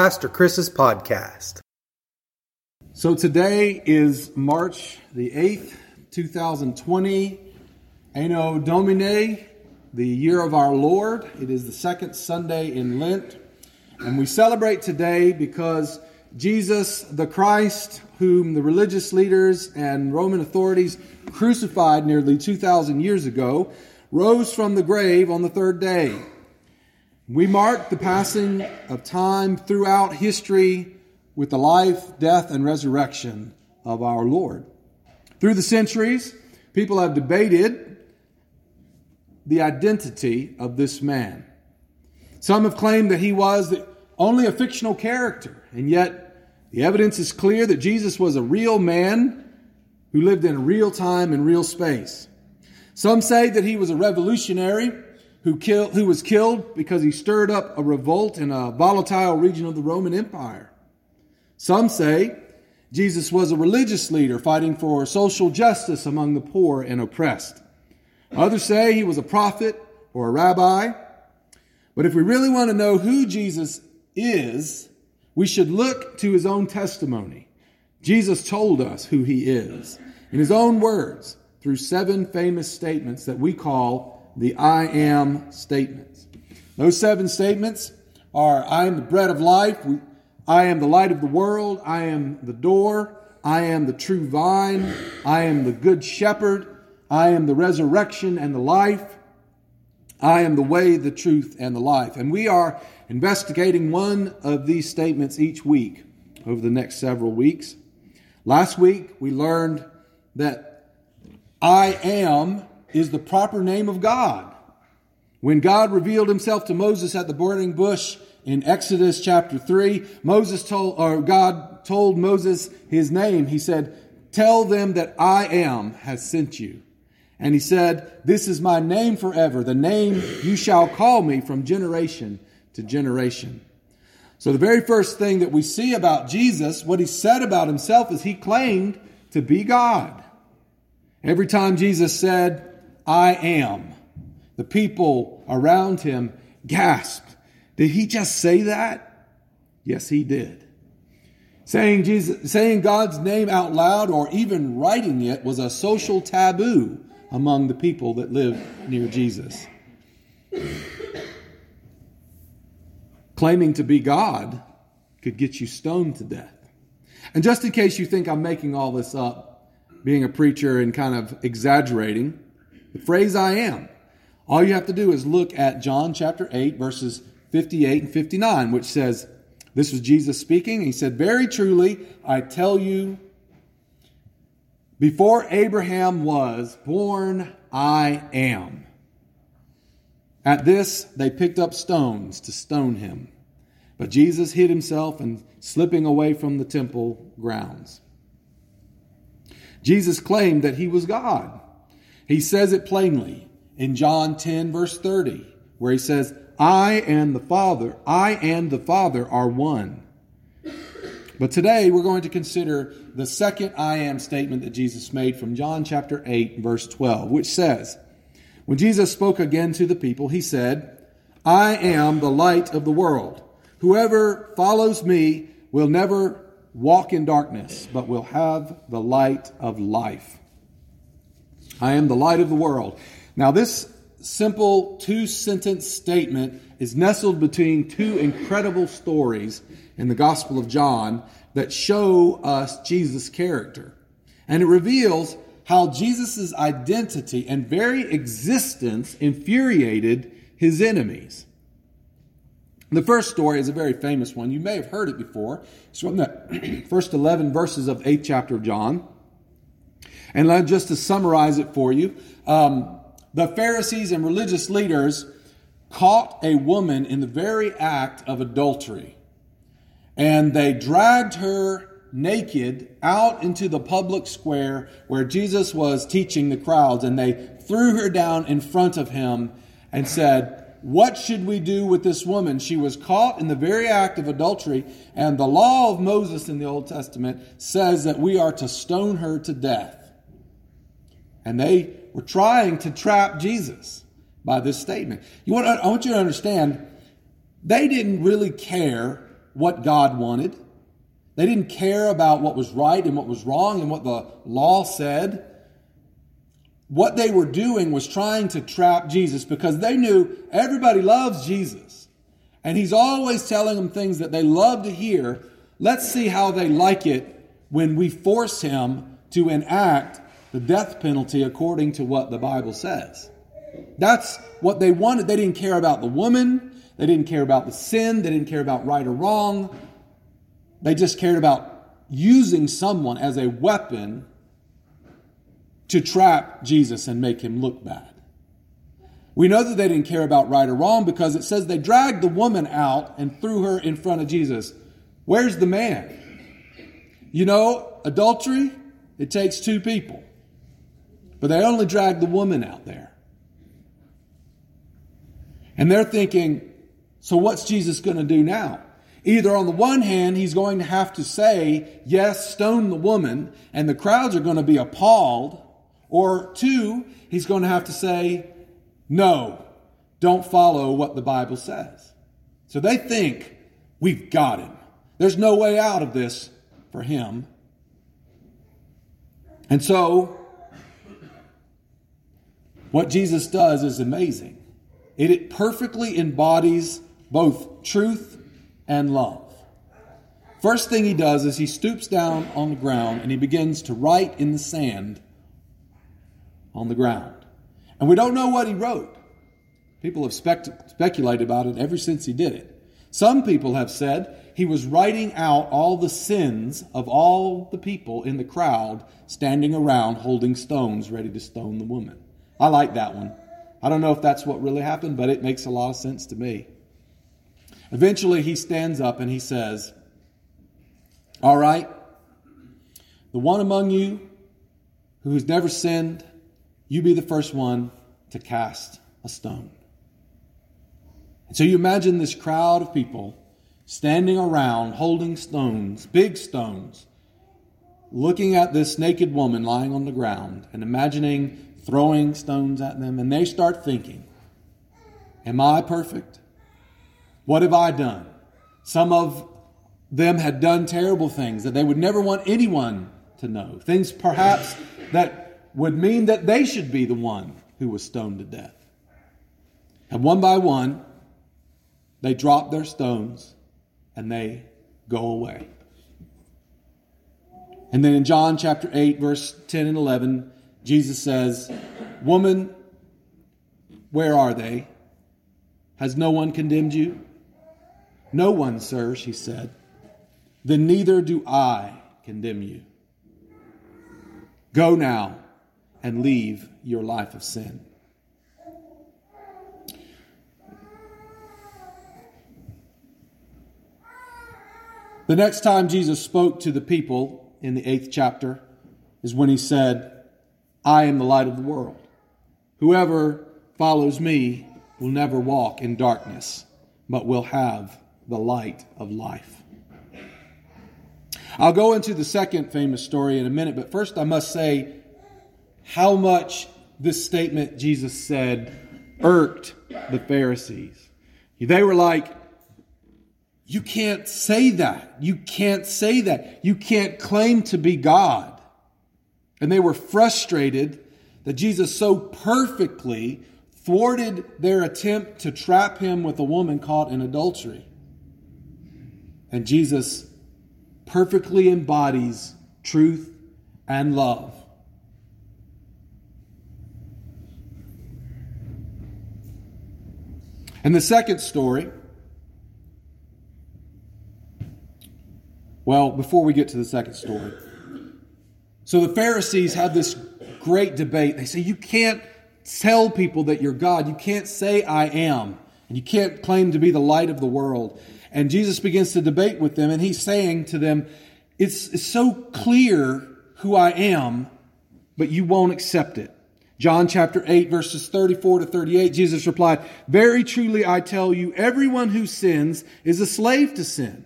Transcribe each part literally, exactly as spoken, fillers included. Pastor Chris's podcast. So today is March the eighth, two thousand twenty, Anno Domini, the year of our Lord. It is the second Sunday in Lent, and we celebrate today because Jesus the Christ, whom the religious leaders and Roman authorities crucified nearly two thousand years ago, rose from the grave on the third day. We mark the passing of time throughout history with the life, death, and resurrection of our Lord. Through the centuries, people have debated the identity of this man. Some have claimed that he was only a fictional character, and yet the evidence is clear that Jesus was a real man who lived in real time and real space. Some say that he was a revolutionary who killed, who was killed because he stirred up a revolt in a volatile region of the Roman Empire. Some say Jesus was a religious leader fighting for social justice among the poor and oppressed. Others say he was a prophet or a rabbi. But if we really want to know who Jesus is, we should look to his own testimony. Jesus told us who he is in his own words, through seven famous statements that we call the I Am statements. Those seven statements are: I am the bread of life, I am the light of the world, I am the door, I am the true vine, I am the good shepherd, I am the resurrection and the life, I am the way, the truth, and the life. And we are investigating one of these statements each week over the next several weeks. Last week, we learned that I am is the proper name of God. When God revealed himself to Moses at the burning bush in Exodus chapter three, Moses told, or God told Moses his name. He said, "Tell them that I am has sent you." And he said, "This is my name forever, the name you shall call me from generation to generation." So the very first thing that we see about Jesus, what he said about himself, is he claimed to be God. Every time Jesus said, "I am," the people around him gasped. Did he just say that? Yes, he did. Saying Jesus, saying God's name out loud or even writing it was a social taboo among the people that lived near Jesus. Claiming to be God could get you stoned to death. And just in case you think I'm making all this up, being a preacher and kind of exaggerating, the phrase "I am," all you have to do is look at John chapter eight, verses fifty-eight and fifty-nine, which says, this was Jesus speaking, he said, "Very truly, I tell you, before Abraham was born, I am." At this, they picked up stones to stone him. But Jesus hid himself and slipping away from the temple grounds. Jesus claimed that he was God. He says it plainly in John ten, verse thirty, where he says, "I and the Father, I and the Father are one." But today we're going to consider the second "I am" statement that Jesus made from John chapter eight, verse twelve, which says, when Jesus spoke again to the people, he said, "I am the light of the world. Whoever follows me will never walk in darkness, but will have the light of life." I am the light of the world. Now, this simple two-sentence statement is nestled between two incredible stories in the Gospel of John that show us Jesus' character. And it reveals how Jesus' identity and very existence infuriated his enemies. The first story is a very famous one. You may have heard it before. It's from the first eleven verses of eighth chapter of John. And just to summarize it for you, um, the Pharisees and religious leaders caught a woman in the very act of adultery. And they dragged her naked out into the public square where Jesus was teaching the crowds. And they threw her down in front of him and said, "What should we do with this woman? She was caught in the very act of adultery, and the law of Moses in the Old Testament says that we are to stone her to death." And they were trying to trap Jesus by this statement. You want, I want you to understand, they didn't really care what God wanted. They didn't care about what was right and what was wrong and what the law said. What they were doing was trying to trap Jesus, because they knew everybody loves Jesus. And he's always telling them things that they love to hear. Let's see how they like it when we force him to enact the death penalty according to what the Bible says. That's what they wanted. They didn't care about the woman. They didn't care about the sin. They didn't care about right or wrong. They just cared about using someone as a weapon to trap Jesus and make him look bad. We know that they didn't care about right or wrong, because it says they dragged the woman out and threw her in front of Jesus. Where's the man? You know, adultery, it takes two people. But they only dragged the woman out there. And they're thinking, so what's Jesus going to do now? Either on the one hand, he's going to have to say, yes, stone the woman, and the crowds are going to be appalled. Or two, he's going to have to say, no, don't follow what the Bible says. So they think, we've got him. There's no way out of this for him. And so, what Jesus does is amazing. It, it perfectly embodies both truth and love. First thing he does is he stoops down on the ground and he begins to write in the sand on the ground. And we don't know what he wrote. People have spec- speculated about it ever since he did it. Some people have said he was writing out all the sins of all the people in the crowd standing around holding stones ready to stone the woman. I like that one. I don't know if that's what really happened, but it makes a lot of sense to me. Eventually he stands up and he says, all right, the one among you who has never sinned, you be the first one to cast a stone. And so you imagine this crowd of people standing around holding stones, big stones, looking at this naked woman lying on the ground and imagining throwing stones at them. And they start thinking, am I perfect? What have I done? Some of them had done terrible things that they would never want anyone to know. Things perhaps that would mean that they should be the one who was stoned to death. And one by one, they drop their stones and they go away. And then in John chapter eight, verse ten and eleven, Jesus says, woman, where are they? Has no one condemned you? No one, sir, she said. Then neither do I condemn you. Go now and leave your life of sin. The next time Jesus spoke to the people in the eighth chapter is when he said, I am the light of the world. Whoever follows me will never walk in darkness, but will have the light of life. I'll go into the second famous story in a minute, but first I must say how much this statement Jesus said irked the Pharisees. They were like, you can't say that. You can't say that. You can't claim to be God. And they were frustrated that Jesus so perfectly thwarted their attempt to trap him with a woman caught in adultery. And Jesus perfectly embodies truth and love. And the second story, well, before we get to the second story. So the Pharisees have this great debate. They say, you can't tell people that you're God. You can't say I am. And you can't claim to be the light of the world. And Jesus begins to debate with them. And he's saying to them, it's, it's so clear who I am, but you won't accept it. John chapter eight, verses thirty-four to thirty-eight, Jesus replied, very truly I tell you, everyone who sins is a slave to sin.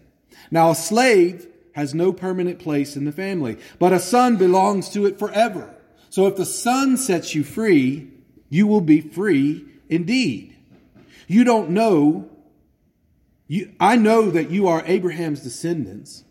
Now a slave has no permanent place in the family, but a son belongs to it forever. So if the son sets you free, you will be free indeed. You don't know You, I know that you are Abraham's descendants,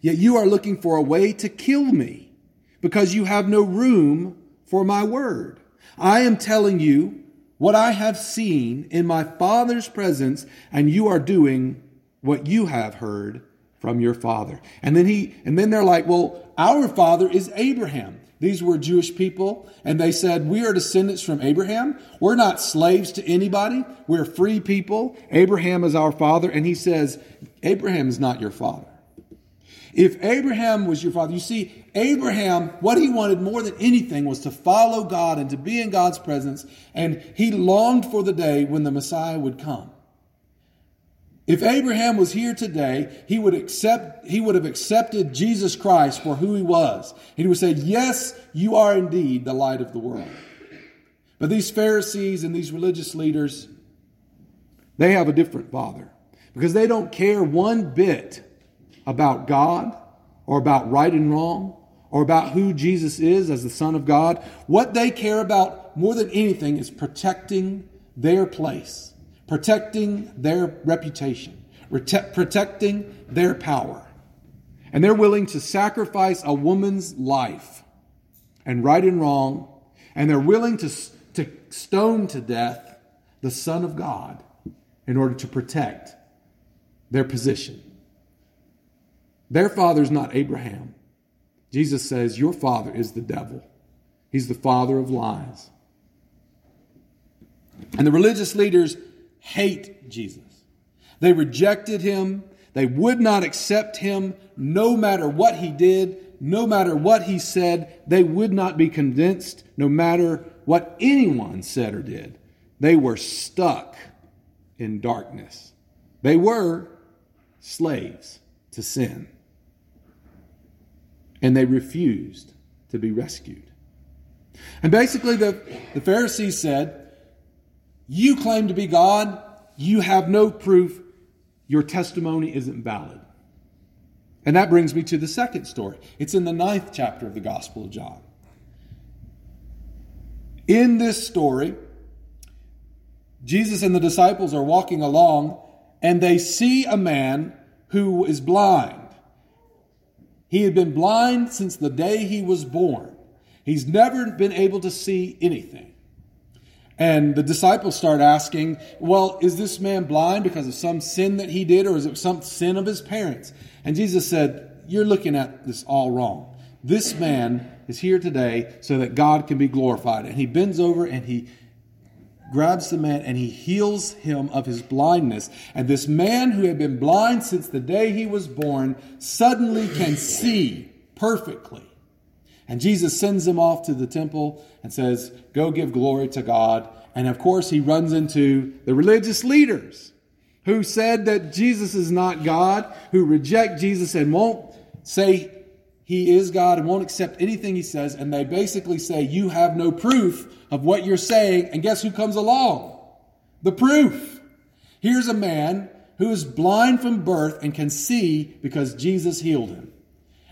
yet you are looking for a way to kill me because you have no room for my word. I am telling you what I have seen in my Father's presence, and you are doing what you have heard from your father. And then he, and then they're like, well, our father is Abraham. These were Jewish people, and they said, we are descendants from Abraham. We're not slaves to anybody. We're free people. Abraham is our father. And he says, Abraham is not your father. If Abraham was your father, you see, Abraham, what he wanted more than anything was to follow God and to be in God's presence. And he longed for the day when the Messiah would come. If Abraham was here today, he would accept, he would have accepted Jesus Christ for who he was. He would say, yes, you are indeed the light of the world. But these Pharisees and these religious leaders, they have a different father, because they don't care one bit about God or about right and wrong or about who Jesus is as the Son of God. What they care about more than anything is protecting their place, protecting their reputation, protecting their power. And they're willing to sacrifice a woman's life and right and wrong. And they're willing to, to stone to death the Son of God in order to protect their position. Their father's not Abraham. Jesus says, your father is the devil. He's the father of lies. And the religious leaders hate Jesus. They rejected him. They would not accept him, no matter what he did, no matter what he said. They would not be convinced, no matter what anyone said or did. They were stuck in darkness. They were slaves to sin. And they refused to be rescued. And basically the, the Pharisees said, you claim to be God. You have no proof. Your testimony isn't valid. And that brings me to the second story. It's in the ninth chapter of the Gospel of John. In this story, Jesus and the disciples are walking along, and they see a man who is blind. He had been blind since the day he was born. He's never been able to see anything. And the disciples start asking, well, is this man blind because of some sin that he did, or is it some sin of his parents? And Jesus said, you're looking at this all wrong. This man is here today so that God can be glorified. And he bends over and he grabs the man and he heals him of his blindness. And this man who had been blind since the day he was born suddenly can see perfectly. And Jesus sends him off to the temple and says, go give glory to God. And of course, he runs into the religious leaders who said that Jesus is not God, who reject Jesus and won't say he is God and won't accept anything he says. And they basically say, you have no proof of what you're saying. And guess who comes along? The proof. Here's a man who is blind from birth and can see because Jesus healed him.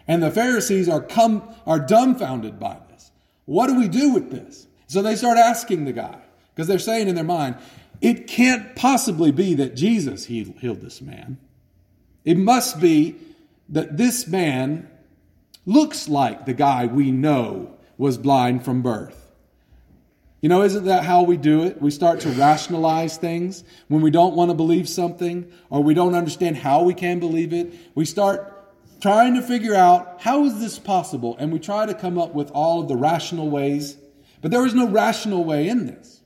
And the Pharisees are come are dumbfounded by this. What do we do with this? So they start asking the guy, because they're saying in their mind, it can't possibly be that Jesus healed this man. It must be that this man looks like the guy we know was blind from birth. You know, isn't that how we do it? We start to rationalize things when we don't want to believe something, or we don't understand how we can believe it. We start trying to figure out, how is this possible? And we try to come up with all of the rational ways, but there is no rational way in this.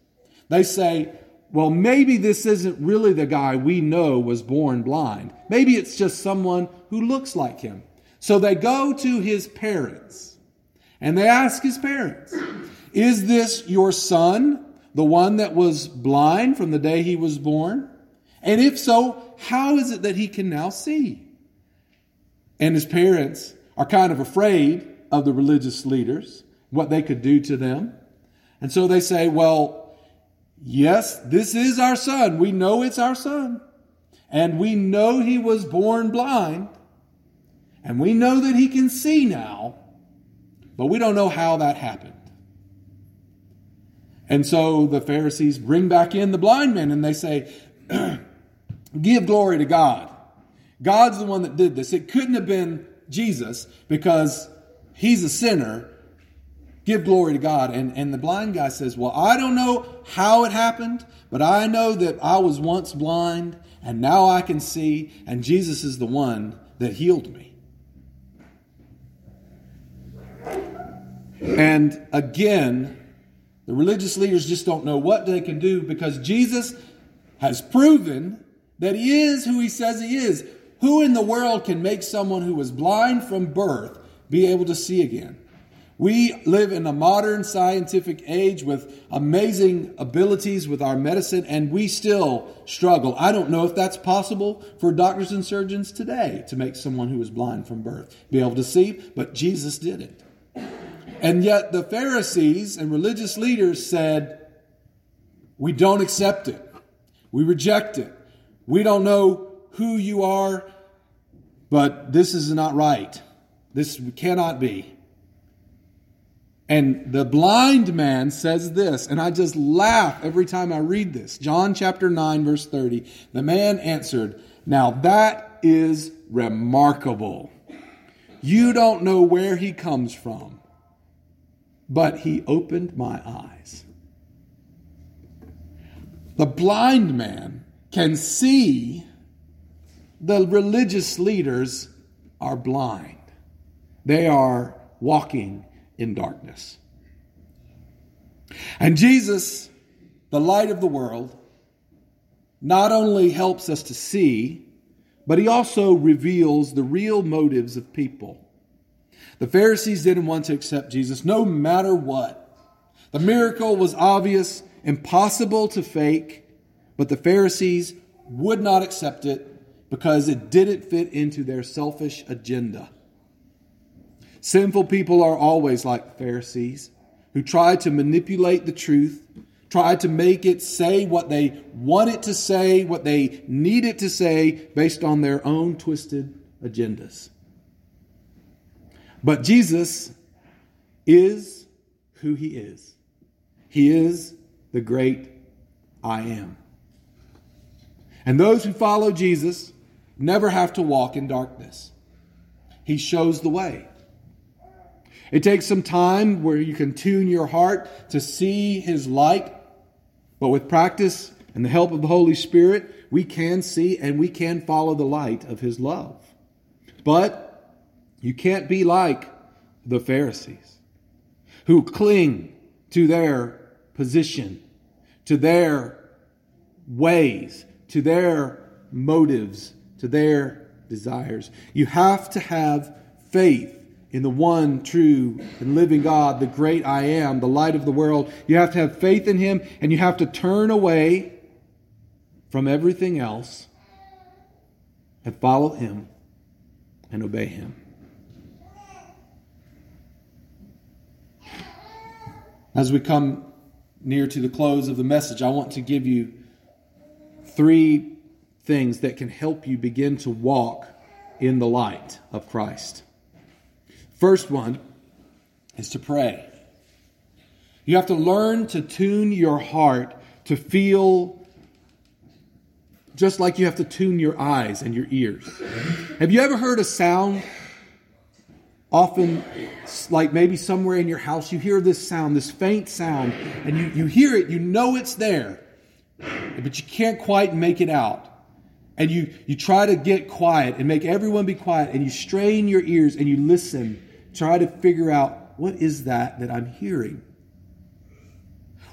They say, well, maybe this isn't really the guy we know was born blind. Maybe it's just someone who looks like him. So they go to his parents and they ask his parents, is this your son, the one that was blind from the day he was born? And if so, how is it that he can now see? And his parents are kind of afraid of the religious leaders, what they could do to them. And so they say, well, yes, this is our son. We know it's our son. And we know he was born blind. And we know that he can see now. But we don't know how that happened. And so the Pharisees bring back in the blind man and they say, Give glory to God. God's the one that did this. It couldn't have been Jesus because he's a sinner. Give glory to God. And, and the blind guy says, well, I don't know how it happened, but I know that I was once blind and now I can see, and Jesus is the one that healed me. And again, the religious leaders just don't know what they can do because Jesus has proven that he is who he says he is. Who in the world can make someone who was blind from birth be able to see again? We live in a modern scientific age with amazing abilities with our medicine, and we still struggle. I don't know if that's possible for doctors and surgeons today to make someone who was blind from birth be able to see, but Jesus did it. And yet the Pharisees and religious leaders said, we don't accept it. We reject it. We don't know who you are, but this is not right. This cannot be. And the blind man says this, and I just laugh every time I read this. John chapter nine, verse thirty. The man answered, now that is remarkable. You don't know where he comes from. But he opened my eyes. The blind man can see. The religious leaders are blind. They are walking in darkness. And Jesus, the light of the world, not only helps us to see, but he also reveals the real motives of people. The Pharisees didn't want to accept Jesus no matter what. The miracle was obvious, impossible to fake, but the Pharisees would not accept it because it didn't fit into their selfish agenda. Sinful people are always like the Pharisees who try to manipulate the truth, try to make it say what they want it to say, what they need it to say based on their own twisted agendas. But Jesus is who he is. He is the great I am. And those who follow Jesus never have to walk in darkness. He shows the way. It takes some time where you can tune your heart to see his light. But with practice and the help of the Holy Spirit, we can see and we can follow the light of his love. But you can't be like the Pharisees who cling to their position, to their ways, to their motives, to their desires. You have to have faith in the one true and living God, the great I am, the light of the world. You have to have faith in him, and you have to turn away from everything else and follow him and obey him. As we come near to the close of the message, I want to give you three things that can help you begin to walk in the light of Christ. First one is to pray. You have to learn to tune your heart to feel just like you have to tune your eyes and your ears. Have you ever heard a sound? Often, like maybe somewhere in your house, you hear this sound, this faint sound, and you, you hear it, you know it's there, but you can't quite make it out. And you, you try to get quiet and make everyone be quiet, and you strain your ears and you listen, try to figure out, what is that that I'm hearing?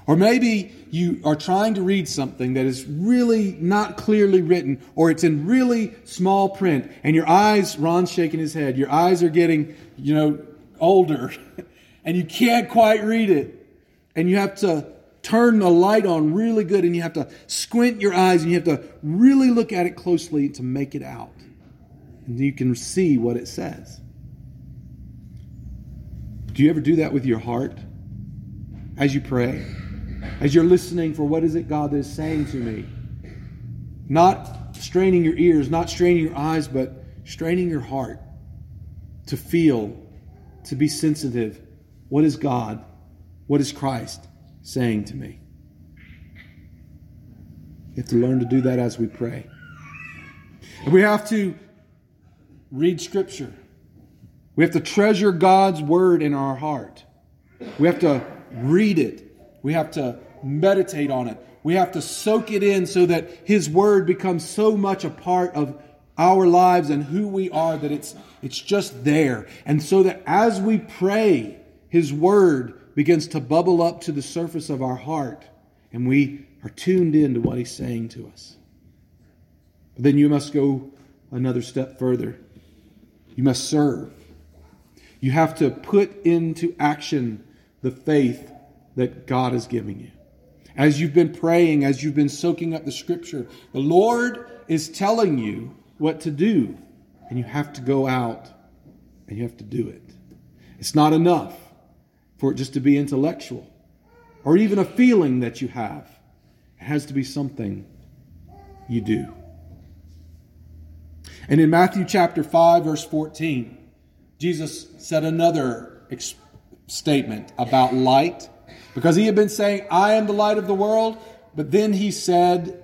Or maybe you are trying to read something that is really not clearly written, or it's in really small print, and your eyes, Ron's shaking his head, your eyes are getting, you know, older, and you can't quite read it. And you have to turn the light on really good, and you have to squint your eyes, and you have to really look at it closely to make it out. And you can see what it says. Do you ever do that with your heart as you pray? As you're listening for what is it God is saying to me? Not straining your ears, not straining your eyes, but straining your heart to feel, to be sensitive. What is God, what is Christ saying to me? You have to learn to do that as we pray. And we have to read Scripture. We have to treasure God's Word in our heart. We have to read it. We have to meditate on it. We have to soak it in so that His Word becomes so much a part of our lives and who we are that it's it's just there. And so that as we pray, His Word begins to bubble up to the surface of our heart and we are tuned in to what He's saying to us. But then you must go another step further. You must serve. You have to put into action the faith that God is giving you. As you've been praying, as you've been soaking up the Scripture, the Lord is telling you what to do. And you have to go out and you have to do it. It's not enough for it just to be intellectual or even a feeling that you have. It has to be something you do. And in Matthew chapter five, verse fourteen, Jesus said another ex- statement about light, because he had been saying, I am the light of the world. But then he said,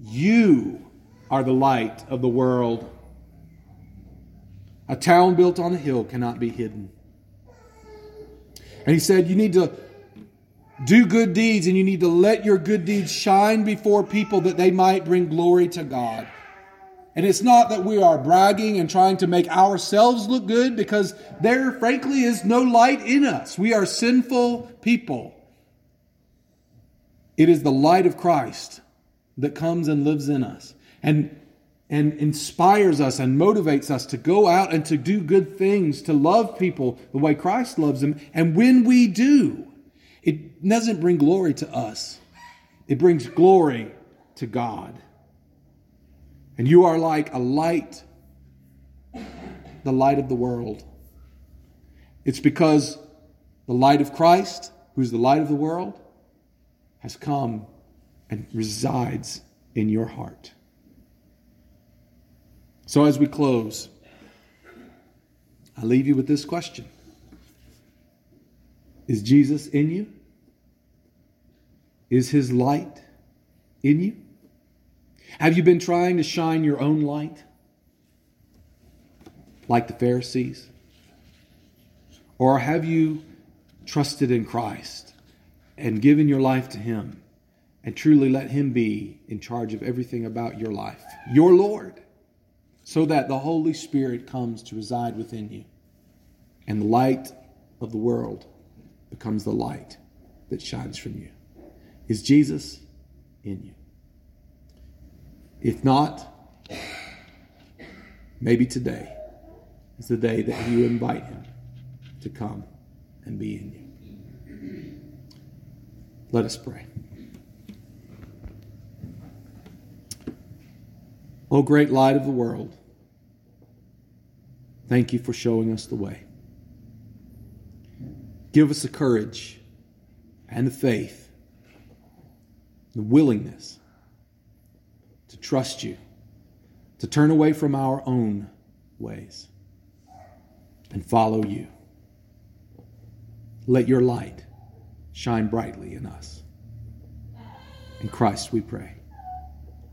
you are the light of the world. A town built on a hill cannot be hidden. And he said, you need to do good deeds and you need to let your good deeds shine before people that they might bring glory to God. And it's not that we are bragging and trying to make ourselves look good, because there, frankly, is no light in us. We are sinful people. It is the light of Christ that comes and lives in us and, and inspires us and motivates us to go out and to do good things, to love people the way Christ loves them. And when we do, it doesn't bring glory to us. It brings glory to God. And you are like a light, the light of the world. It's because the light of Christ, who's the light of the world, has come and resides in your heart. So as we close, I leave you with this question. Is Jesus in you? Is His light in you? Have you been trying to shine your own light, like the Pharisees? Or have you trusted in Christ and given your life to Him and truly let Him be in charge of everything about your life, your Lord, so that the Holy Spirit comes to reside within you and the light of the world becomes the light that shines from you? Is Jesus in you? If not, maybe today is the day that you invite Him to come and be in you. Let us pray. O great light of the world, thank you for showing us the way. Give us the courage and the faith, the willingness to trust you, to turn away from our own ways and follow you. Let your light shine brightly in us. In Christ we pray.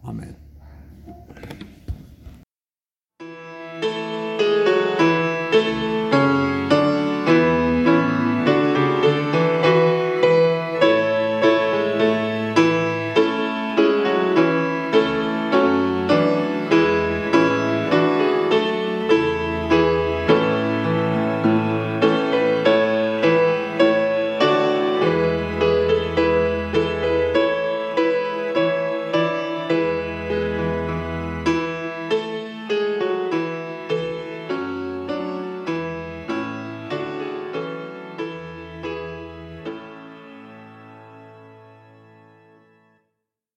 Amen.